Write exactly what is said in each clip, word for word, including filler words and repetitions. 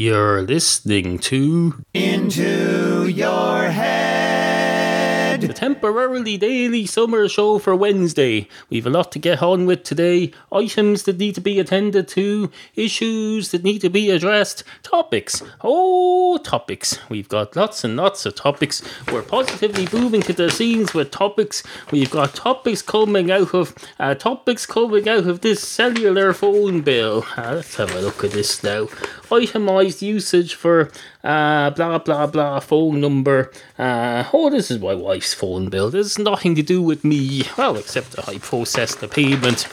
You're listening to Into Your Head, the temporarily daily summer show for Wednesday. We've a lot to get on with today. Items that need to be attended to, issues that need to be addressed, topics. Oh, topics. We've got lots and lots of topics. We're positively moving to the scenes with topics. We've got topics coming out of uh, topics coming out of this cellular phone bill. Uh, let's have a look at this now. Itemised usage for uh, blah blah blah phone number. Uh, oh, this is my wife's phone bill. This is nothing to do with me. Well, except that I process the payment.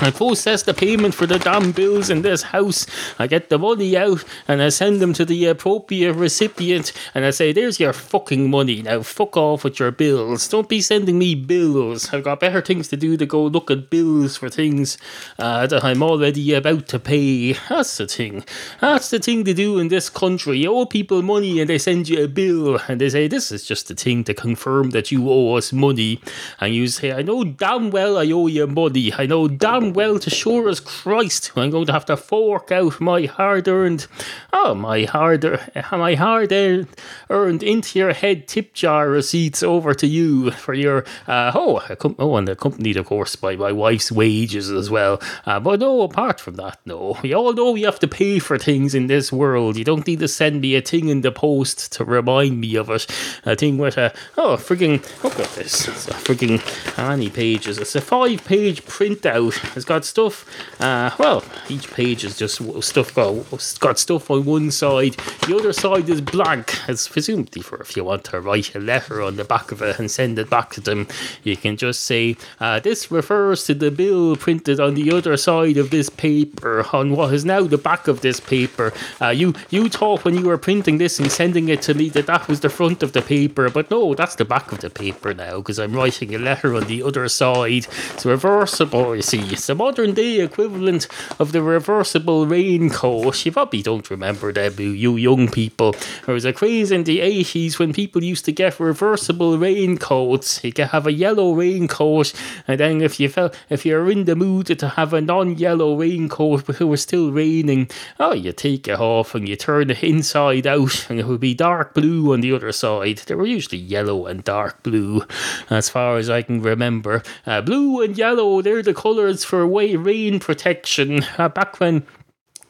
I process the payment for the damn bills in this house. I get the money out and I send them to the appropriate recipient and I say, there's your fucking money. Now fuck off with your bills. Don't be sending me bills. I've got better things to do than go look at bills for things uh, that I'm already about to pay. That's the thing. That's the thing to do in this country. You owe people money and they send you a bill and they say, this is just a thing to confirm that you owe us money. And you say, I know damn well I owe you money. I know damn well to sure as Christ I'm going to have to fork out my hard earned oh my hard my hard earned Into Your Head tip jar receipts over to you for your uh, oh, oh and accompanied of course by my wife's wages as well, uh, but no, apart from that, no, we all know we have to pay for things in this world. You don't need to send me a thing in the post to remind me of it. A thing with a oh frigging look at this it's a frigging how many pages it's a five page printout. It's got stuff, uh, well, each page is just stuff, got, got stuff on one side, the other side is blank. It's presumably for if you want to write a letter on the back of it and send it back to them, you can just say, uh, this refers to the bill printed on the other side of this paper, on what is now the back of this paper. Uh, you, you thought when you were printing this and sending it to me that that was the front of the paper, but no, that's the back of the paper now, because I'm writing a letter on the other side. It's reversible, you see. It's the modern day equivalent of the reversible raincoat. You probably don't remember that, you young people. There was a craze in the eighties when people used to get reversible raincoats. You could have a yellow raincoat, and then if you felt if you're in the mood to have a non-yellow raincoat but it was still raining, oh, you take it off and you turn it inside out, and it would be dark blue on the other side. They were usually yellow and dark blue, as far as I can remember. Uh, blue and yellow, they're the colours for rain protection. Uh, back when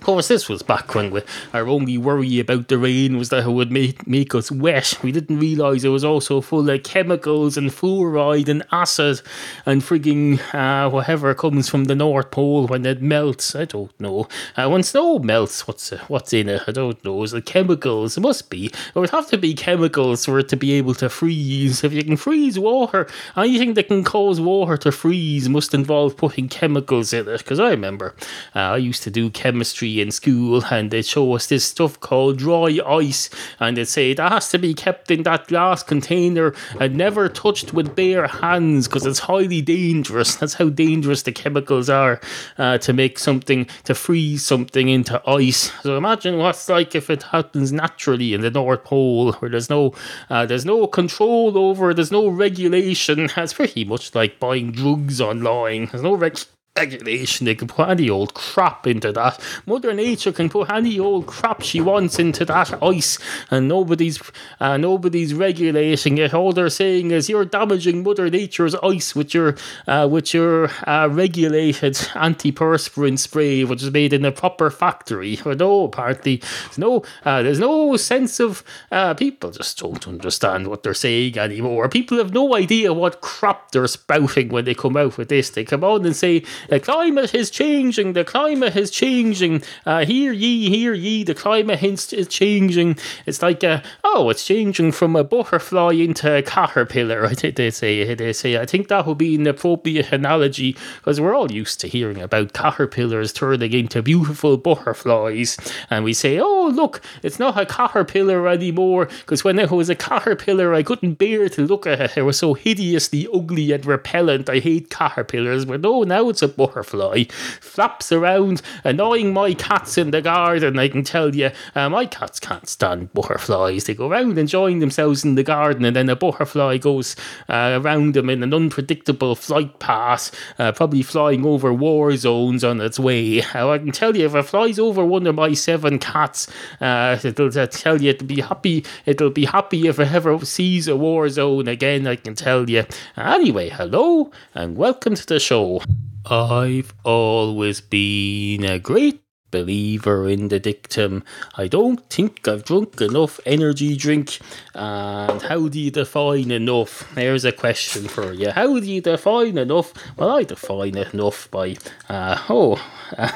Of course, this was back when we, our only worry about the rain was that it would make, make us wet. We didn't realise it was also full of chemicals and fluoride and acid and frigging uh, whatever comes from the North Pole when it melts. I don't know. Uh, when snow melts, what's uh, what's in it? I don't know. Is it chemicals? It must be. It would have to be chemicals for it to be able to freeze. If you can freeze water, anything that can cause water to freeze must involve putting chemicals in it. Because I remember uh, I used to do chemistry in school, and they show us this stuff called dry ice, and they say that has to be kept in that glass container and never touched with bare hands because it's highly dangerous. That's how dangerous the chemicals are uh, to make something, to freeze something into ice. So imagine what's like if it happens naturally in the North Pole, where there's no uh, there's no control over, there's no regulation. It's pretty much like buying drugs online. There's no regulation. Regulation, they can put any old crap into that. Mother Nature can put any old crap she wants into that ice, and nobody's uh, nobody's regulating it. All they're saying is you're damaging Mother Nature's ice with your uh, with your uh, regulated antiperspirant spray, which is made in a proper factory. But no, apparently there's no uh, there's no sense of uh, people just don't understand what they're saying anymore. People have no idea what crap they're spouting when they come out with this. They come on and say, the climate is changing, the climate is changing, uh, hear ye, hear ye, the climate is changing. It's like, a, oh, it's changing from a butterfly into a caterpillar, I think they say. They say. I think that would be an appropriate analogy, because we're all used to hearing about caterpillars turning into beautiful butterflies, and we say, oh, look, it's not a caterpillar anymore, because when it was a caterpillar, I couldn't bear to look at it. It was so hideously ugly and repellent. I hate caterpillars, but no, now it's a butterfly, flaps around, annoying my cats in the garden. I can tell you, uh, my cats can't stand butterflies. They go around enjoying themselves in the garden, and then a butterfly goes uh, around them in an unpredictable flight path, uh, probably flying over war zones on its way. Uh, I can tell you, if it flies over one of my seven cats, uh, it'll tell you it'll be happy. It'll be happy if it ever sees a war zone again, I can tell you. Anyway, hello and welcome to the show. I've always been a great believer in the dictum, I don't think I've drunk enough energy drink. And how do you define enough? There's a question for you. How do you define enough? Well, I define enough by uh, oh uh,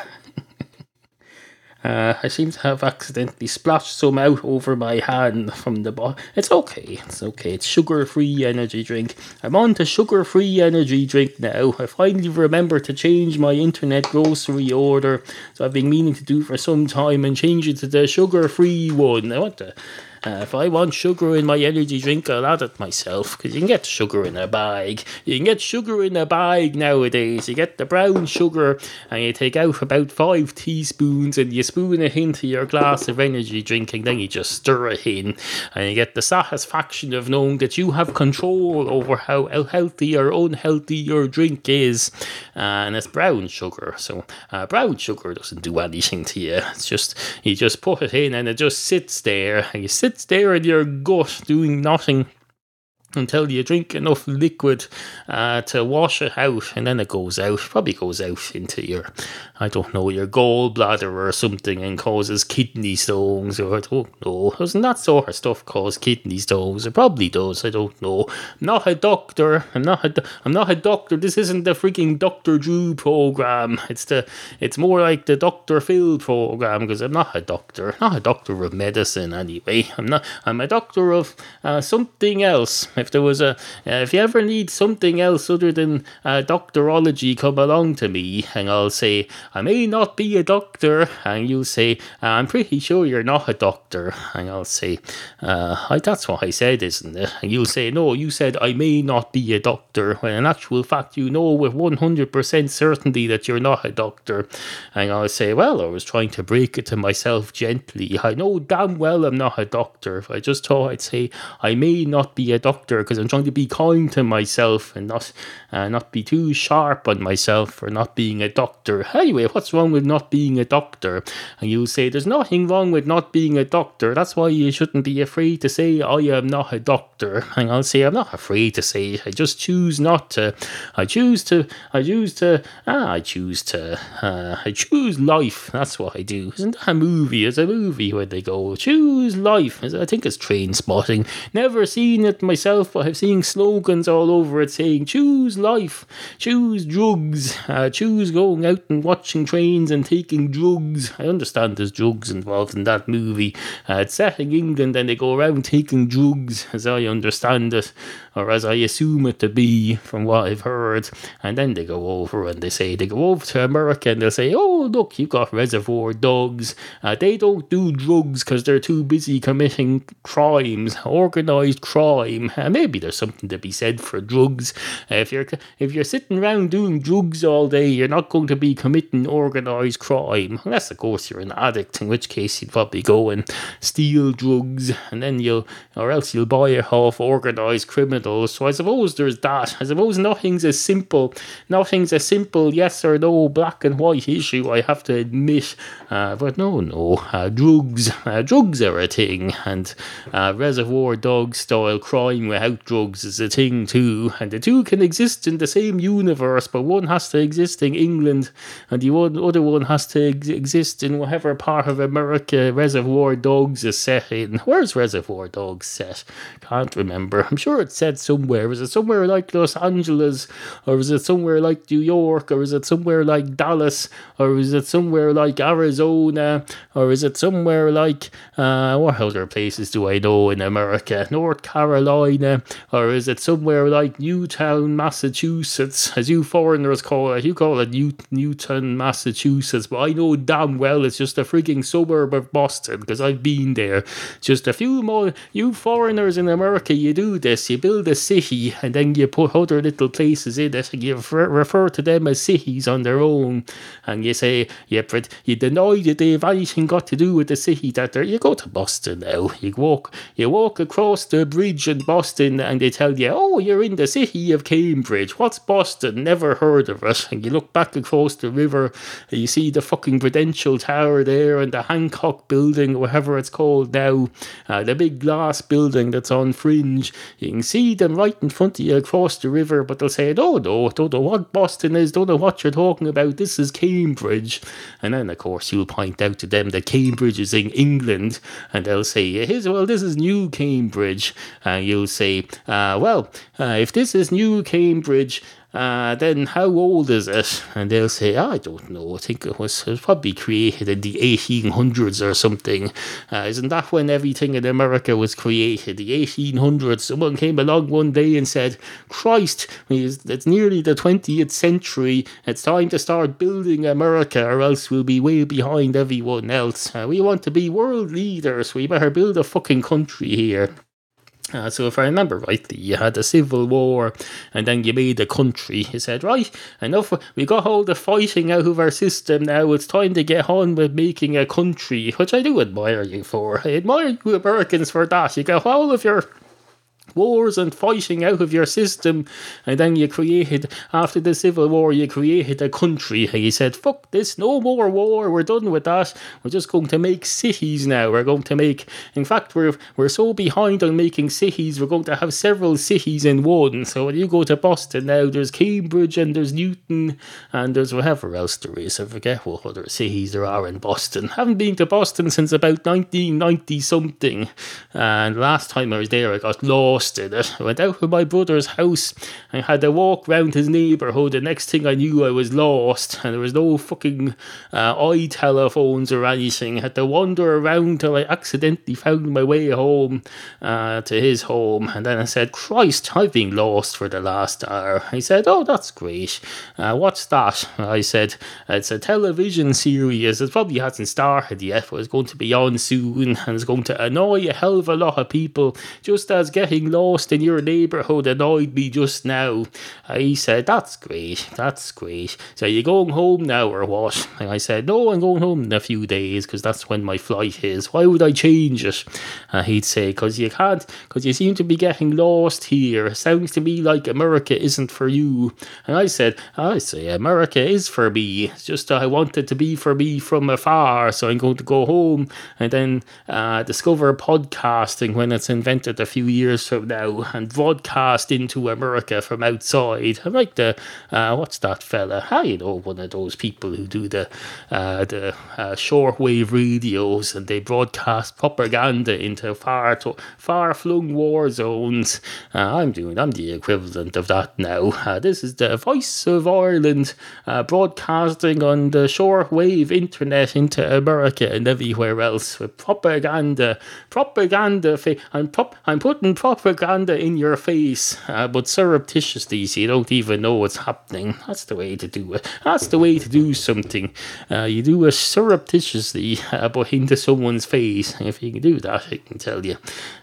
Uh, I seem to have accidentally splashed some out over my hand from the bottom. It's okay, it's okay. It's sugar-free energy drink. I'm on to sugar-free energy drink now. I finally remembered to change my internet grocery order, so I've been meaning to do for some time, and change it to the sugar-free one. I want to... Uh, if I want sugar in my energy drink, I'll add it myself, because you can get sugar in a bag. You can get sugar in a bag nowadays. You get the brown sugar, and you take out about five teaspoons, and you spoon it into your glass of energy drink, and then you just stir it in, and you get the satisfaction of knowing that you have control over how healthy or unhealthy your drink is. Uh, and it's brown sugar, so uh, brown sugar doesn't do anything to you. It's just, you just put it in, and it just sits there, and you sit there in your gut doing nothing until you drink enough liquid uh, to wash it out, and then it goes out, probably goes out into your, I don't know, your gallbladder or something, and causes kidney stones, or I don't know, doesn't that sort of stuff cause kidney stones? It probably does, I don't know. I'm not a doctor, I'm not a, do- I'm not a doctor, this isn't the freaking Doctor Drew program, it's the, it's more like the Doctor Phil program, because I'm not a doctor, I'm not a doctor of medicine anyway, I'm not, I'm a doctor of uh, something else. If there was a, uh, if you ever need something else other than uh, doctorology, come along to me, and I'll say, I may not be a doctor, and you'll say, I'm pretty sure you're not a doctor, and I'll say, uh, I, that's what I said, isn't it? And you'll say, no, you said I may not be a doctor, when in actual fact you know with one hundred percent certainty that you're not a doctor, and I'll say, well, I was trying to break it to myself gently, I know damn well I'm not a doctor, I just thought I'd say, I may not be a doctor, because I'm trying to be kind to myself and not uh, not be too sharp on myself for not being a doctor. Anyway, what's wrong with not being a doctor? And you'll say, there's nothing wrong with not being a doctor. That's why you shouldn't be afraid to say, I am not a doctor. And I'll say, I'm not afraid to say it. I just choose not to. I choose to. I choose to. Ah, I choose to. Uh, I choose life. That's what I do. Isn't that a movie? It's a movie where they go, choose life. I think it's Train Spotting. Never seen it myself, but I've seen slogans all over it saying, choose life, choose drugs, uh, choose going out and watching trains and taking drugs. I understand there's drugs involved in that movie. Uh, it's set in England, and they go around taking drugs, as I understand it, or as I assume it to be from what I've heard. And then they go over and they say, they go over to America and they'll say, oh, look, you've got Reservoir Dogs. Uh, they don't do drugs because they're too busy committing crimes, organised crime. Uh, maybe there's something to be said for drugs. Uh, if you're if you're sitting around doing drugs all day, you're not going to be committing organised crime. Unless, of course, you're an addict, in which case you'd probably go and steal drugs, and then you'll, or else you'll buy it off organised criminals. So I suppose there's that. I suppose nothing's a simple, nothing's a simple yes or no, black and white issue, I have to admit. Uh, but no, no, uh, drugs, uh, drugs are a thing, and uh, Reservoir Dogs style crime without drugs is a thing too, and the two can exist in the same universe, but one has to exist in England and the one, other one has to ex- exist in whatever part of America Reservoir Dogs is set in. Where's Reservoir Dogs set? Can't remember. I'm sure it's set somewhere. Is it somewhere like Los Angeles, or is it somewhere like New York, or is it somewhere like Dallas, or is it somewhere like Arizona, or is it somewhere like uh, what other places do I know in America? North Carolina, China, or is it somewhere like Newtown, Massachusetts, as you foreigners call it? You call it New- Newtown, Massachusetts, but I know damn well it's just a freaking suburb of Boston, because I've been there. Just a few more, you foreigners in America, you do this, you build a city, and then you put other little places in it, and you refer, refer to them as cities on their own, and you say, yeah, but you deny that they've anything got to do with the city that they're, you go to Boston now, you walk, you walk across the bridge in Boston, and they tell you, oh, you're in the city of Cambridge, what's Boston, never heard of it, and you look back across the river, and you see the fucking Prudential Tower there, and the Hancock Building, whatever it's called now, uh, the big glass building that's on Fringe, you can see them right in front of you across the river, but they'll say, no, no, don't know what Boston is, don't know what you're talking about, this is Cambridge, and then of course you'll point out to them that Cambridge is in England, and they'll say, well, this is New Cambridge, and uh, you'll say, uh, well, uh, if this is New Cambridge, Uh, then how old is it? And they'll say, I don't know, I think it was, it was probably created in the eighteen hundreds or something. Uh, isn't that when everything in America was created? The eighteen hundreds, someone came along one day and said, Christ, it's nearly the twentieth century, it's time to start building America, or else we'll be way behind everyone else. Uh, we want to be world leaders, we better build a fucking country here. Uh, so if I remember rightly, you had a civil war, and then you made a country. You said, right, enough, we got all the fighting out of our system now, it's time to get on with making a country, which I do admire you for. I admire you Americans for that. You got all of your wars and fighting out of your system, and then you created, after the Civil War, you created a country, and you said, fuck this, no more war, we're done with that, we're just going to make cities now, we're going to make, in fact, we're we're so behind on making cities, we're going to have several cities in one, so when you go to Boston now, there's Cambridge, and there's Newton, and there's whatever else there is, I forget what other cities there are in Boston. I haven't been to Boston since about nineteen ninety something, and last time I was there, I got lost in it. I went out with my brother's house and had a walk round his neighbourhood. The next thing I knew, I was lost, and there was no fucking uh, eye telephones or anything. I had to wander around till I accidentally found my way home uh, to his home, and then I said, Christ, I've been lost for the last hour. He said, oh, that's great. Uh, what's that? I said, it's a television series. It probably hasn't started yet, but it's going to be on soon, and it's going to annoy a hell of a lot of people, just as getting lost in your neighbourhood annoyed me just now. I said, that's great, that's great. So you going home now or what? And I said, no, I'm going home in a few days, because that's when my flight is. Why would I change it? Uh, he'd say, because you can't, because you seem to be getting lost here. Sounds to me like America isn't for you. And I said, I say, America is for me. It's just I want it to be for me from afar, so I'm going to go home and then uh, discover podcasting when it's invented a few years from now, and broadcast into America from outside. I'm like the uh, what's that fella? I you know, one of those people who do the uh, the uh, shortwave radios, and they broadcast propaganda into far to- far flung war zones. Uh, I'm doing I'm the equivalent of that now. Uh, this is the Voice of Ireland uh, broadcasting on the shortwave internet into America and everywhere else with propaganda, propaganda. Fa- I'm prop- I'm putting propaganda. propaganda in your face, uh, but surreptitiously, so you don't even know what's happening. That's the way to do it. That's the way to do something. Uh, you do it surreptitiously, uh, but into someone's face. If you can do that, I can tell you,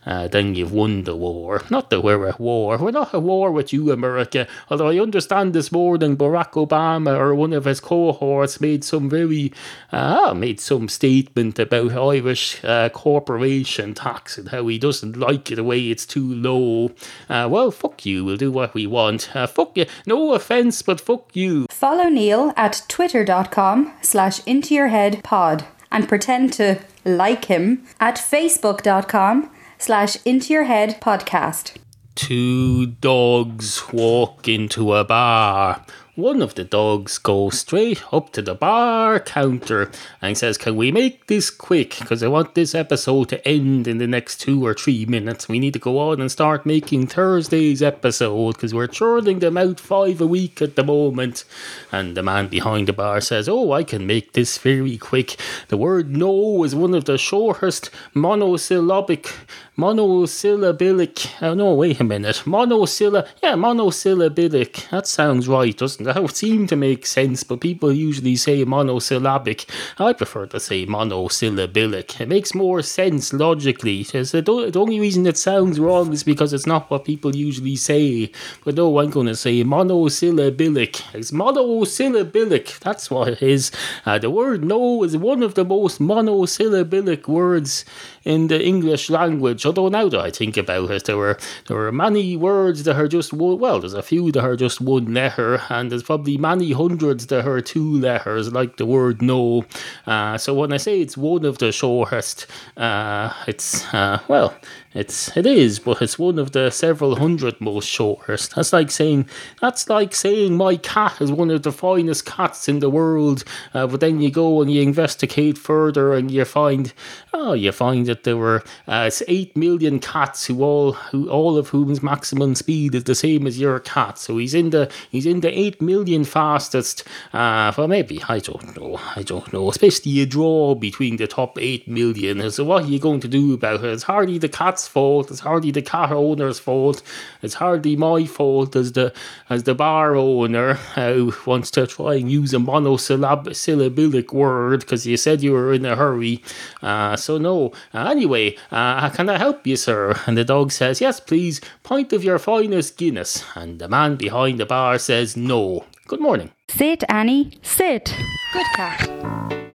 uh, then you've won the war. Not that we're at war. We're not at war with you, America. Although I understand this morning Barack Obama or one of his cohorts made some very, uh, made some statement about Irish uh, corporation tax and how he doesn't like it the way it's too low. Uh, well, fuck you. We'll do what we want. Uh, fuck you. No offence, but fuck you. Follow Neal at twitter.com slash into your head pod and pretend to like him at facebook.com slash into your head podcast. Two dogs walk into a bar. one of the dogs goes straight up to the bar counter and says, "Can we make this quick? Because I want this episode to end in the next two or three minutes. We need to go on and start making Thursday's episode because we're churning them out five a week at the moment." And the man behind the bar says, "Oh, I can make this very quick. The word no is one of the shortest monosyllabic, monosyllabic, oh no, wait a minute, monosyllabic, yeah, monosyllabic, that sounds right, doesn't it? That would seem to make sense, but people usually say monosyllabic. I prefer to say monosyllabic. It makes more sense logically. The only reason it sounds wrong is because it's not what people usually say. But no, I'm going to say monosyllabic. It's monosyllabic, that's what it is. Uh, the word no is one of the most monosyllabic words in the English language, although now that I think about it, there were there were many words that are just one, well, there's a few that are just one letter, and there's probably many hundreds that are two letters, like the word no. Uh, so when I say it's one of the shortest, uh, it's, uh, well, it's it is, but it's one of the several hundred most shortest. That's like saying, that's like saying my cat is one of the finest cats in the world, uh, but then you go and you investigate further and you find, oh, you find that there were uh, it's eight million cats who all who all of whom's maximum speed is the same as your cat. So he's in the he's in the eight million fastest. Uh, well, maybe I don't know. I don't know. Especially a draw between the top eight million. So what are you going to do about it? It's hardly the cat's fault, it's hardly the cat owner's fault, it's hardly my fault as the as the bar owner who wants to try and use a monosyllabic word because you said you were in a hurry. Uh, so no, uh, anyway, uh, can I help you, sir? And the dog says, "Yes, please, pint of your finest Guinness." And the man behind the bar says, "No." Good morning. Sit, Annie, sit. Good cat.